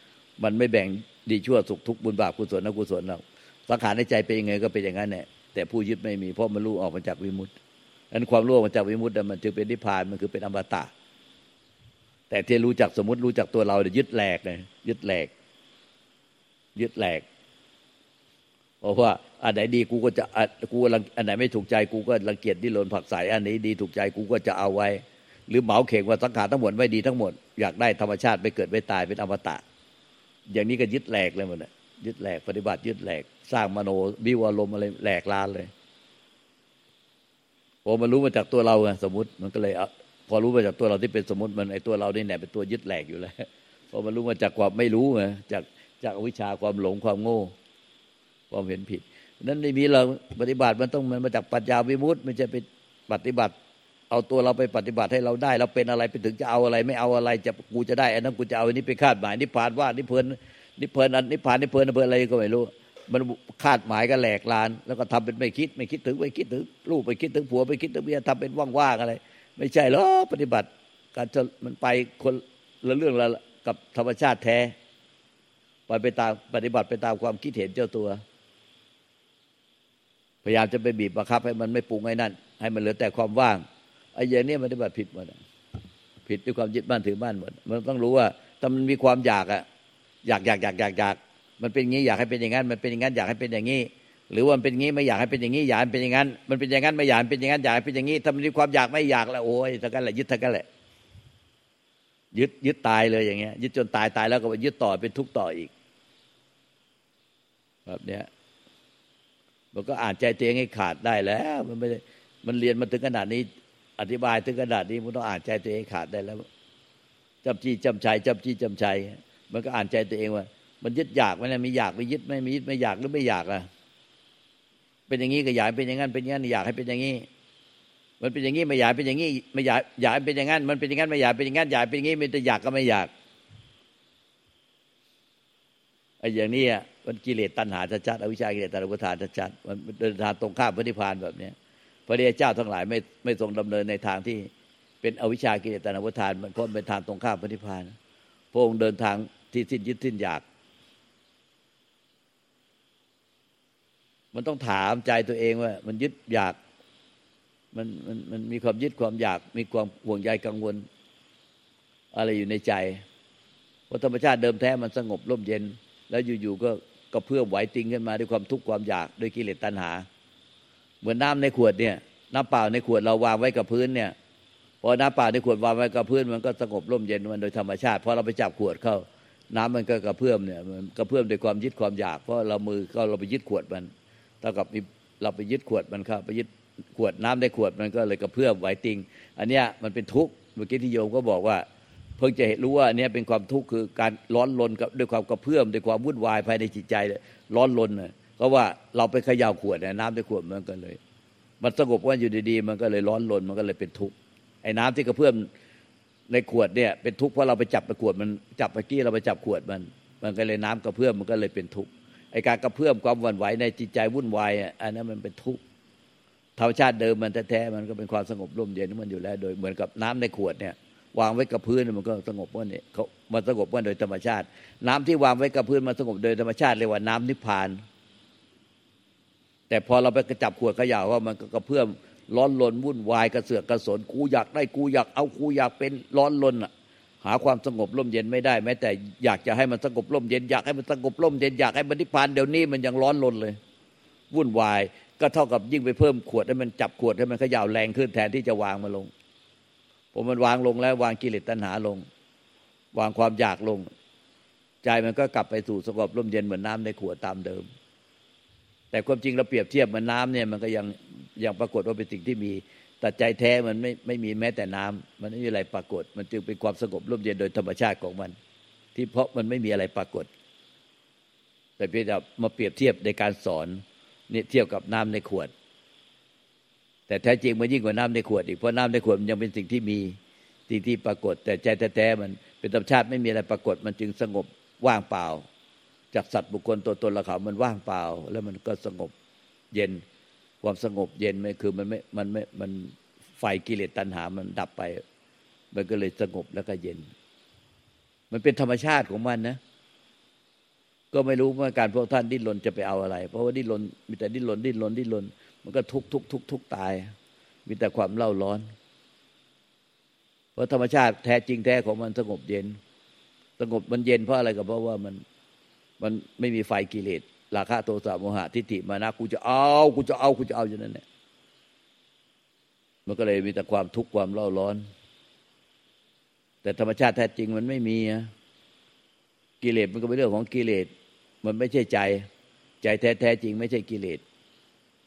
มันไม่แบ่งดีชั่วสุขทุกข์บุญบาปกุศลอกุศลหรอกสังขารในใจเป็นยังไงก็เป็นอย่างนั้นแหละแต่ผู้ยึดไม่มีเพราะมันรู้ออกมาจากวิมุตติอันความรู้ออกมาจากวิมุตติมันจึงเป็นนิพพานมันคือเป็นอมตะแต่ที่รู้จักสมมุติรู้จักตัวเราเนี่ยยึดแหลกเลยยึดแหลกยึดแหลกเพราะว่าอันไหนดีกูก็จะกูอันไหนไม่ถูกใจกูก็รังเกียจดิ้นรนผลักไสอันนี้ดีถูกใจกูก็จะเอาไว้หรือเหมาเข่งว่าสังขารทั้งหมดไม่ดีทั้งหมดอยากได้ธรรมชาติไม่เกิดไม่ตายเป็นอมตะอย่างนี้ก็ยึดแหลกเลยมันน่ะยึดแหลกปฏิบัติยึดแหลกสร้างมโนวิวารมอะไรแหลกลานเลยพอมันรู้มาจากตัวเราไงสมมุติมันก็เลยพอรู้มาจากตัวเราที่เป็นสมมติมันไอ้ตัวเรานี่แหละเป็นตัวยึดแหลกอยู่แล้วพอมันรู้มาจากความไม่รู้ไงจากจากอวิชชาความหลงความโง่ความเห็นผิดนั้นไม่มีเราปฏิบัติมันต้องมันมาจากปัญญาวิมุตติไม่ใช่ไปปฏิบัติเอาตัวเราไปปฏิบัติให้เราได้เราเป็นอะไรไปถึงจะเอาอะไรไม่เอาอะไรจะกูจะได้อันนั้นกูจะเอาอันนี้ไปคาดหมายนิพพานว่านิพพานนิพพานอันนิพพานนิพพานอะไรก็ไม่รู้มันคาดหมายก็แหลกลานแล้วก็ทำเป็นไม่คิดไม่คิดถึงไม่คิดถึงลูกไปคิดถึงผัวไปคิดถึงเมียทำเป็นว่างๆอะไรไม่ใช่หรอกปฏิบัติการจะมันไปคนละเรื่องละกับธรรมชาติแท้ปล่อยไปตามปฏิบัติไปตามความคิดเห็นเจ้าตัวพยายามจะไปบีบบังคับให้มันไม่ปรุงไอ้นั่นให้มันเหลือแต่ความว่างไอ้อย่างนี้ปฏิบัติผิดหมดผิดด้วยความยึดมั่นถือมั่นหมดมันต้องรู้ว่าถ้ามันมีความอยากอะอยากอยากอยากอยากอยากมันเป็นอย่างนี้อยากให้เป็นอย่างนั้นมันเป็นอย่างนั้นอยากให้เป็นอย่างนี้หรือว่ามันเป็นงี้ไม่อยากให้เป็นอย่างงี้อยากให้เป็นอย่างนั้นมันเป็นอย่างนั้นไม่อยากเป็นอย่างนั้นอยากให้เป็นอย่างนี้ถ้ามันมีความอยากไม่อยากแล้วโอ้ยทั้งนั้นแหละยึดทั้งนั้นแหละยึดยึดตายเลยอย่างเงี้ยยึดจนตายตายแล้วก็ไปยึดต่อเป็นทุกข์ต่ออีกแบบเนี้ยมันก็อ่านใจตัวเองให้ขาดได้แล้วมันไม่ได้มันเรียนมาถึงขนาดนี้อธิบายถึงขนาดนี้มันต้องอ่านใจตัวเองให้ขาดได้แล้วจำจี้จำชัยจำจี้จำชัยมันก็อ่านใจตัวเองว่ามันยึดอยากไหมนะมีอยากไม่ยึดไม่มียึดไม่อยากหรือไม่อยากล่ะเป็นอย่างนี้ก็อยากเป็นอย่างนั้นเป็นอย่างนั้นอยากให้เป็นอย่างนี้มันเป็นอย่างนี้ไม่อยากเป็นอย่างนี้ไม่อยากอยากเป็นอย่างนั้นมันเป็นอย่างนั้นไม่อยากเป็นอย่างนั้นอยากเป็นอย่างนี้มันจะอยากก็ไม่อยากไอ้อย่างนี้อ่ะมันกิเลสตัณหาชัดๆอวิชชากิเลสตัณหาอุปทานชัดๆมันเดินทางตรงข้ามพระนิพพานแบบเนี้ยพระพุทธเจ้าทั้งหลายไม่ไม่ทรงดำเนินในทางที่เป็นอวิชชากิเลสตัณหาอุปทานมันเพราะเป็นทางตรงข้ามพระนิพพานพระองค์เดินทางที่สิ้นยึดสิ้นอยากมันต้องถามใจตัวเองว่ามันยึดอยากมันมันมันมีความยึดความอยากมีความห่วงใยกังวลอะไรอยู่ในใจเพราะธรรมชาติเดิมแท้มันสงบร่มเย็นแล้วอยู่ๆก็กระเพื่อมไหวติงขึ้นมาด้วยความทุกข์ความอยากด้วยกิเลสตัณหาเหมือนน้ำในขวดเนี่ยน้ำเปล่าในขวดเราวางไว้กับพื้นเนี่ยพอน้ำเปล่าในขวดวางไว้กับพื้นมันก็สงบร่มเย็นมันโดยธรรมชาติพอเราไปจับขวดเข้าน้ำมันก็กระเพื่อมเนี่ยมันกระเพื่อมด้วยความยึดความอยากเพราะเรามือก็เราไปยึดขวดมันเท่ากับเราไปยึดขวดมันครับไปยึดขวดน้ำได้ขวดมันก็เลยกระเพื่อมไหวติงอันเนี้ยมันเป็นทุกข์เมื่อกี้ที่โยมก็บอกว่า พิ่งจะรู้ว่าเนี่ยเป็นความทุกข์คือการร้อนรนกับด้วยความกระเพื่อมด้วยความวุ่นวายภายในจิตใจเลยร้อนรนน่ะเพราะว่าเราไปเขย่าขวดน้ำในขวดมันก็เลยมันสงบว่าอยู่ดีๆมันก็เลยร้อนรนมันก็เลยเป็นทุกข์ไอ้น้ำที่กระเพื่อมในขวดเนี่ยเป็นทุกข์เพราะเราไปจับไปขวดมันจับไปกี้เราไปจับขวดมันมันก็เลยน้ำกระเพื่อมมันก็เลยเป็นทุกข์ไอ้การกระเพื่อมความหวั่นไหวในจิตใจวุ่นวายอันนั้นมันเป็นทุกข์ธรรมชาติเดิมมันแท้ๆมันก็เป็นความสงบร่มเย็นมันอยู่แล้วโดยเหมือนกับน้ำในขวดเนี่ยวางไว้กับพื้นมันก็สงบว่าเนี่ยเขามันสงบว่าโดยธรรมชาติน้ำที่วางไว้กับพื้นมันสงบโดยธรรมชาติเรียกว่าน้ำนิพพานแต่พอเราไปกระจับขวดขย่าวว่ามันก็กระเพื่อมร้อนรนวุ่นวายกระเสือกกระสนกูอยากได้กูอยากเอากูอยากเป็นร้อนรนอ่ะหาความสงบร่มเย็นไม่ได้แม้แต่อยากจะให้มันสงบร่มเย็นอยากให้มันสงบร่มเย็นอยากให้มันนิพพานเดี๋ยวนี้มันยังร้อนรนเลยวุ่นวายก็เท่ากับยิ่งไปเพิ่มขวดให้มันจับขวดให้มันขย่าวแรงขึ้นแทนที่จะวางมันลงพอมันวางลงแล้ววางกิเลสตัณหาลงวางความอยากลงใจมันก็กลับไปสู่สงบร่มเย็นเหมือนน้ำในขวดตามเดิมแต่ความจริงเราเปรียบเทียบเหมือนน้ำเนี่ยมันก็ยังยังปรากฏว่าเป็นสิ่งที่มีแต่ใจแท้มันไม่ไม่มีแม้แต่น้ำมันไม่มีอะไรปรากฏมันจึงเป็นความสงบร่มเย็นโดยธรรมชาติของมันที่เพราะมันไม่มีอะไรปรากฏแต่พี่จะมาเปรียบเทียบในการสอนนี่เทียบกับน้ำในขวดแต่แท้จริงมันยิ่งกว่าน้ำในขวดอีกเพราะน้ำในขวดมันยังเป็นสิ่งที่มีสิ่งที่ปรากฏแต่ใจแท้ๆมันเป็นธรรมชาติไม่มีอะไรปรากฏมันจึงสงบว่างเปล่าจากสัตว์บุคคลตัวตนละเขามันว่างเปล่าแล้วมันก็สงบเย็นความสงบเย็นมันคือมันไม่มันไม่มันไฟกิเลสตัณหามันดับไปมันก็เลยสงบแล้วก็เย็นมันเป็นธรรมชาติของมันนะก็ไม่รู้ว่าการพวกท่านดิ้นรนจะไปเอาอะไรเพราะว่าดิ้นรนมีแต่ดิ้นรนดิ้นรนดิ้นรนมันก็ทุกข์ทุกข์ทุกข์ทุกข์ตายมีแต่ความเล่าร้อนเพราะธรรมชาติแท้จริงแท้ของมันสงบเย็นสงบมันเย็นเพราะอะไรก็เพราะว่ามันมันไม่มีไฟกิเลสราคะโทสะโมหะทิฏฐิมานะกูจะเอากูจะเอากูจะเอาอย่างนั้นเนี่ยมันก็เลยมีแต่ความทุกข์ความเล่าร้อนแต่ธรรมชาติแท้จริงมันไม่มีนะกิเลสมันก็เป็นเรื่องของกิเลสมันไม่ใช่ใจใจแท้แท้จริงไม่ใช่กิเลส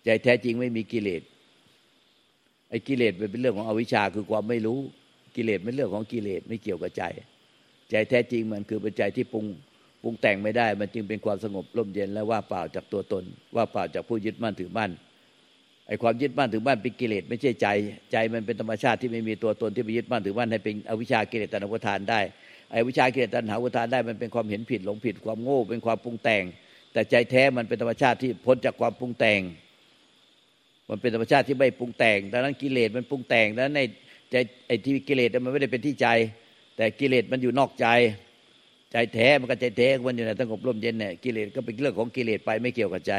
ใจแท้จริงไม่มีกิเลสไอ้กิเลสมันเป็นเรื่องของอวิชชาคือความไม่รู้กิเลสเป็นเรื่องของกิเลสไม่เกี่ยวกับใจใจแท้จริงมันคือเป็นใจที่ปรุงปรุงแต่งไม่ได้มันจึงเป็นความสงบร่มเย็นและว่างเปล่าจากตัวตนว่างเปล่าจากผู้ยึดมั่นถือมั่นไอ้ความยึดมั่นถือมั่นเป็นกิเลสไม่ใช่ใจใจมันเป็นธรรมชาติที่ไม่มีตัวตนที่ไปยึดมั่นถือมั่นให้เป็นอวิชชากิเลสตัณหาอุปทานได้ไอ้วิชากิเลสตัณหาอุปทานได้มันเป็นความเห็นผิดหลงผิดความโง่เป็นความปรุงแต่งแต่ใจแท้มันเป็นธรรมชาติที่พ้นจากความปรุงแต่งมันเป็นธรรมชาติที่ไม่ปรุงแต่งดังนั้นกิเลสมันปรุงแต่งดังนั้นในใจไอ้ที่กิเลสมันไม่ได้เป็นที่ใจแต่กิเลสมันอยู่นอกใจใจแท้มันก็ใจแท้มันอยู่ในสงบร่มเย็นเนี่ยกิเลสก็เป็นเรื่องของกิเลสไปไม่เกี่ยวกับใจ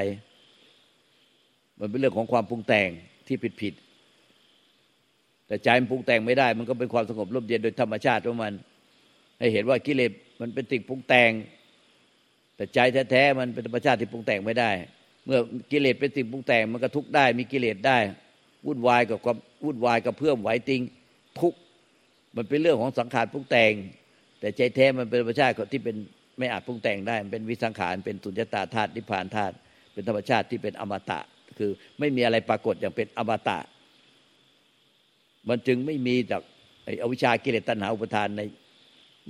มันเป็นเรื่องของความปรุงแต่งที่ผิดผิดแต่ใจมันปรุงแต่งไม่ได้มันก็เป็นความสงบร่มเย็นโดยธรรมชาติของมันให้เห็นว่ากิเลสมันเป็นสิ่งปรุงแต่งแต่ใจแท้ๆมันเป็นธรรมชาติที่ปรุงแต่งไม่ได้เมื่อกิเลสเป็นสิ่งปรุงแต่งมันก็ทุกข์ได้มีกิเลสได้วุ่นวายกับความวุ่นวายกับเพื่อมไหวติงทุกข์มันเป็นเรื่องของสังขารปรุงแต่งแต่ใจแท้มันเป็นธรรมชาติที่เป็นไม่อาจปรุงแต่งได้มันเป็นวิสังขารเป็นสุญญตาธาตุนิพพานธาตุเป็นธรรมชาติที่เป็นอมตะคือไม่มีอะไรปรากฏอย่างเป็นอมตะมันจึงไม่มีจากไอ้อวิชชากิเลสตัณหาอุปทานใน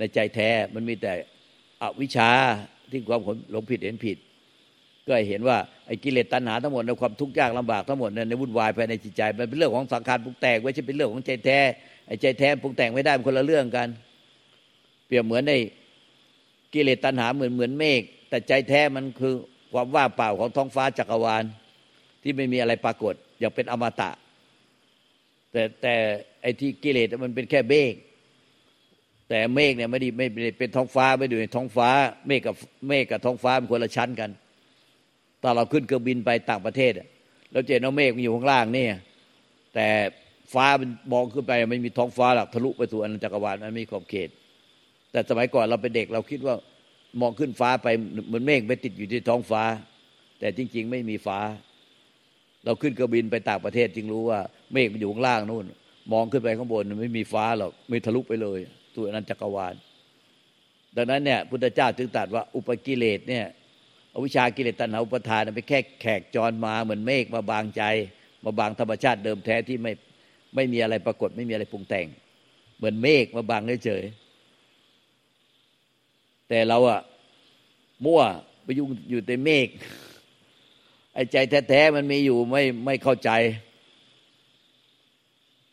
ในใจแท้มันมีแต่อวิชชาที่ความหลงผิดเห็นผิดก็เห็นว่าไอ้กิเลสตัณหาทั้งหมดในความทุกข์ยากลำบากทั้งหมดในวุ่นวายภายในจิตใจมันเป็นเรื่องของสังขารปรุงแต่งไม่ใช่เป็นเรื่องของใจแท้ไอ้ใจแท้ปรุงแต่งไม่ได้มันคนละเรื่องกันเปรียบเหมือนในกิเลสตัณหาเหมือนเหมือนเมฆแต่ใจแท้มันคือความว่างเปล่าของท้องฟ้าจักรวาลที่ไม่มีอะไรปรากฏอย่างเป็นอมตะแต่แต่ไอ้ที่กิเลสมันเป็นแค่เมฆแต่เมฆเนี่ยไม่ได้ไม่เป็นท้องฟ้าไม่อยู่ในท้องฟ้าเมฆกับเมฆกับท้องฟ้ามันคนละชั้นกันตอนเราขึ้นเครื่องบินไปต่างประเทศแล้วเจอเนาะเมฆมันอยู่ข้างล่างนี่แต่ฟ้ามันมองขึ้นไปไม่มีท้องฟ้าหรอกทะลุไปสู่อนันตจักรวาลมันมีขอบเขตแต่สมัยก่อนเราเป็นเด็กเราคิดว่ามองขึ้นฟ้าไปเหมือนเมฆไปติดอยู่ที่ท้องฟ้าแต่จริงๆไม่มีฟ้าเราขึ้นเครื่องบินไปต่างประเทศจึงรู้ว่าเมฆมันอยู่ข้างล่างนู่นมองขึ้นไปข้างบนไม่มีฟ้าหรอกไม่ทะลุไปเลยตัวอนันตจักรวาลดังนั้นเนี่ยพุทธเจ้าจึงตรัสว่าอุปกิเลสเนี่ยอวิชชากิเลสตัณหาอุปทานเป็นแค่แขกจรมาเหมือนเมฆมาบางใจมาบางธรรมชาติเดิมแท้ที่ไม่ไม่มีอะไรปรากฏไม่มีอะไรปรุงแต่งเหมือนเมฆมาบางเฉย แต่เราอะมั่วไปยุ่งอยู่ในเมฆไอ้ใจแท้ๆมันมีอยู่ไม่ไม่เข้าใจ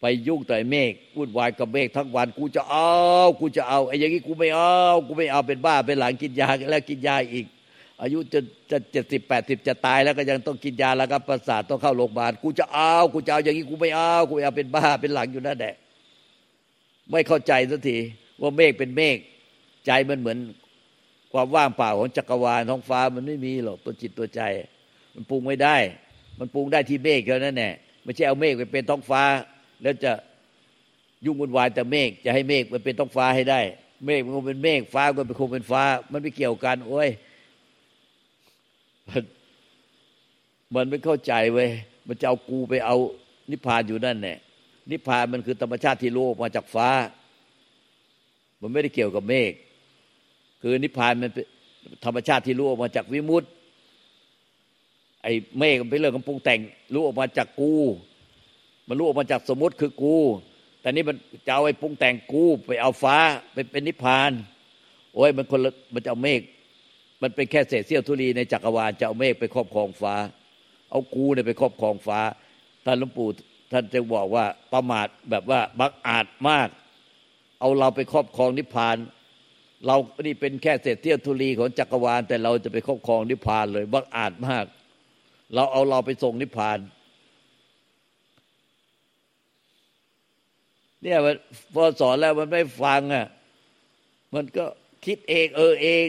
ไปยุ่งแต่เมฆวุ่นวายกับเมฆทั้งวันกูจะเอากูจะเอาไอ้อย่างนี้กูไม่เอากูไม่เอาเป็นบ้าเป็นหลังกินยาแล้วกินยาอีกอายุจะจะเจ็ดสิบแปดสิบจะตายแล้วก็ยังต้องกินยาระงับประสาทต้องเข้าโรงพยาบาลกูจะเอากูจะเอาอย่างนี้กูไม่เอากูเอาเป็นบ้าเป็นหลังอยู่นั่นแหละไม่เข้าใจสักทีว่าเมฆเป็นเมฆใจมันเหมือนความว่างเปล่าของจักรวาลท้องฟ้ามันไม่มีหรอกตัวจิตตัวใจมันปรุงไม่ได้มันปรุงได้ที่เมฆเท่านั้นแหละไม่ใช่เอาเมฆไปเป็นท้องฟ้าแล้วจะยุ่งวุ่นวายแต่เมฆจะให้เมฆมันเป็นท้องฟ้าให้ได้เมฆมันคงเป็นเมฆฟ้าก็คงเป็นฟ้ามันไม่เกี่ยวกันโอ้ยมันไม่เข้าใจเว้ยมันจะเอากูไปเอานิพพานอยู่นั่นแหละนิพพานมันคือธรรมชาติที่รู้ออกมาจากฟ้ามันไม่ได้เกี่ยวกับเมฆคือนิพพานมันเป็นธรรมชาติที่รู้ออกมาจากวิมุตติไอ้เมฆมันเป็นเรื่องของปรุงแต่งรู้ออกมาจากกูมันรู้ออกมาจากสมมติคือกูแต่นี่มันจะเอาไอ้ปรุงแต่งกูไปเอาฟ้าไปเป็นนิพพานโอ้ยมันคนละมันจะเอาเมฆมันเป็นแค่เศษเสี้ยวธุลีในจักรวาลจะเอาเมฆไปครอบครองฟ้าเอากูเนี่ยไปครอบครองฟ้าท่านหลวงปู่ท่านจะบอกว่าประมาทแบบว่าบังอาจมากเอาเราไปครอบครองนิพพานเรานี่เป็นแค่เศษเสี้ยวธุลีของจักรวาลแต่เราจะไปครอบครองนิพพานเลยบังอาจมากเราเอาเราไปส่งนิพพานเนี่ยมันพอสอนแล้วมันไม่ฟังอ่ะมันก็คิดเองเออเอง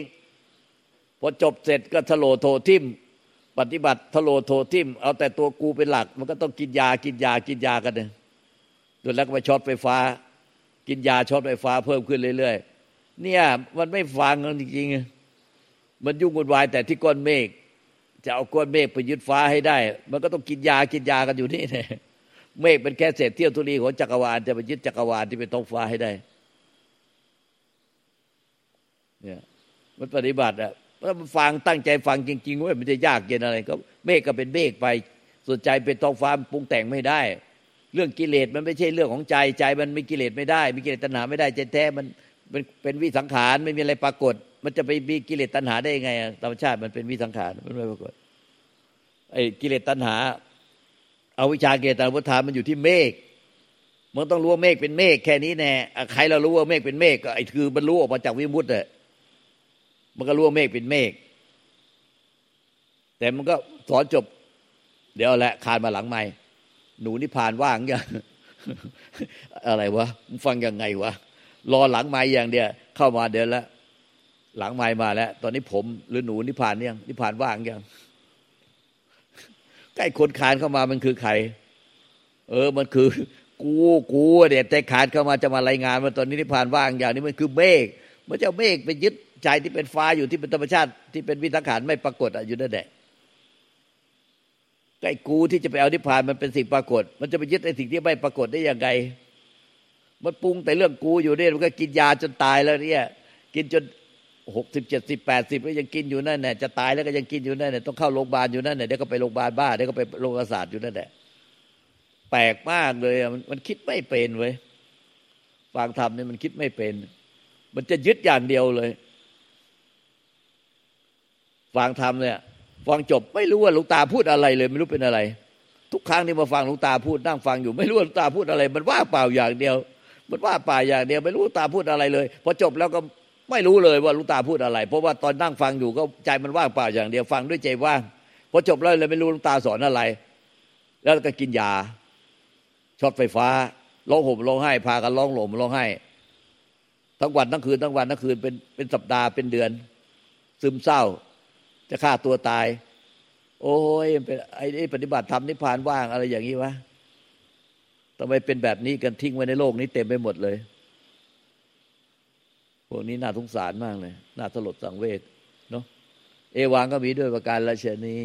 พอจบเสร็จก็ทะโลโททิ่มปฏิบัติทะโลโททิ่มเอาแต่ตัวกูเป็นหลักมันก็ต้องกินยากินยากินยากันเนี่ยจนแล้วก็ไปช็อตไฟฟ้ากินยาช็อตไฟฟ้าเพิ่มขึ้นเรื่อยๆเนี่ยมันไม่ฟังจริงๆมันยุ่งวุ่นวายแต่ที่ก้อนเมฆจะเอาก้อนเมฆไปยึดฟ้าให้ได้มันก็ต้องกินยากินยากันอยู่นี่แหละเมฆเป็นแค่เศษเสี้ยวธุลีของจักรวาลจะไปยึดจักรวาลที่เป็นท้องฟ้าให้ได้เนี่ยมันปฏิบัติอ่ะถ้ามันฟังตั้งใจฟังจริงๆเว้ยมันจะยากเย็นอะไรก็เมฆก็เป็นเมฆไปส่วนใจเป็นท้องฟ้าปรุงแต่งไม่ได้เรื่องกิเลสมันไม่ใช่เรื่องของใจใจมันมีกิเลสไม่ได้มีกิเลสตัณหาไม่ได้ใจแท้มันเป็นเป็นวิสังขารไม่มีอะไรปรากฏมันจะไปมีกิเลสตัณหาได้ยังไงธรรมชาติมันเป็นวิสังขารมันไม่ปรากฏไอ้กิเลสตัณหาอวิชชาเกตาวุฒามันอยู่ที่เมฆมันต้องรู้ว่าเมฆเป็นเมฆแค่นี้แน่ใครเรารู้ว่าเมฆเป็นเมฆก็ไอ้คือมันรู้ออกมาจากวิมุตติอ่ะมันก็รู้ว่าเมฆเป็นเมฆแต่มันก็สอนจบเดี๋ยวแหละคานมาหลังไมค์หนูนิพพานว่างยัง อะไรวะมึงฟังยังไงวะรอหลังไมค์อย่างเดียวเข้ามาเดี๋ยวละหลังไมค์มาแล้วตอนนี้ผมหรือหนูนิพพานยังนิพพานว่างยังใกล้คนขานเข้ามามันคือใครเออมันคือกูกูเนี่ยแต่ขานเข้ามาจะมารายงานว่าตอนนี้นิพพานว่างอย่างนี้มันคือเมฆมันจะเอาเมฆไปยึดใจที่เป็นฟ้าอยู่ที่เป็นธรรมชาติที่เป็นวิสังขารไม่ปรากฏอยู่นั่นแหละใกล้กูที่จะไปเอานิพพานมันเป็นสิ่งปรากฏมันจะไปยึดไอ้สิ่งที่ไม่ปรากฏได้ยังไงมันปรุงแต่เรื่องกูอยู่เนี่ยมันก็กินยาจนตายแล้วเนี่ยกินจนหกสิบเจ็ดสิบแปดสิบแล้วยังกินอยู่นั่นแหละจะตายแล้วก็ยังกินอยู่นั่นแหละต้องเข้าโรงพยาบาลอยู่นั่นแหละเดี๋ยวก็ไปโรงพยาบาลบ้าเดี๋ยวก็ไปโรงพยาบาลศาสตร์อยู่นั่นแหละแปลกมากเลยมันมันคิดไม่เป็นเว้ยฟังธรรมเนี่ยมันคิดไม่เป็นมันจะยึดอย่างเดียวเลยฟังธรรมเนี่ยฟังจบไม่รู้ว่าหลวงตาพูดอะไรเลยไม่รู้เป็นอะไรทุกครั้งที่มาฟังหลวงตาพูดนั่งฟังอยู่ไม่รู้ว่าหลวงตาพูดอะไรมันว่าเปล่าอย่างเดียวมันว่าเปล่าอย่างเดียวไม่รู้ตาพูดอะไรเลยพอจบแล้วก็ไม่รู้เลยว่าหลวงตาพูดอะไรเพราะว่าตอนนั่งฟังอยู่ก็ใจมันว่างเปล่าอย่างเดียวฟังด้วยใจว่างพอจบแล้วเลยไม่รู้หลวงตาสอนอะไรแล้วก็กินยาช็อตไฟฟ้าร้องห่มร้องไห้พากันร้องห่มร้องไห้ทั้งวันทั้งคืนทั้งวันทั้งคืนเป็นเป็นสัปดาห์เป็นเดือนซึมเศร้าจะฆ่าตัวตายโอ้ยเป็นไอ้ปฏิบัติธรรมนิพพานว่างอะไรอย่างนี้วะทำไมเป็นแบบนี้กันทิ้งไว้ในโลกนี้เต็มไปหมดเลยพวกนี้น่าสงสารมากเลยน่าสลดสังเวชเนาะเอวังก็มีด้วยประการฉะนี้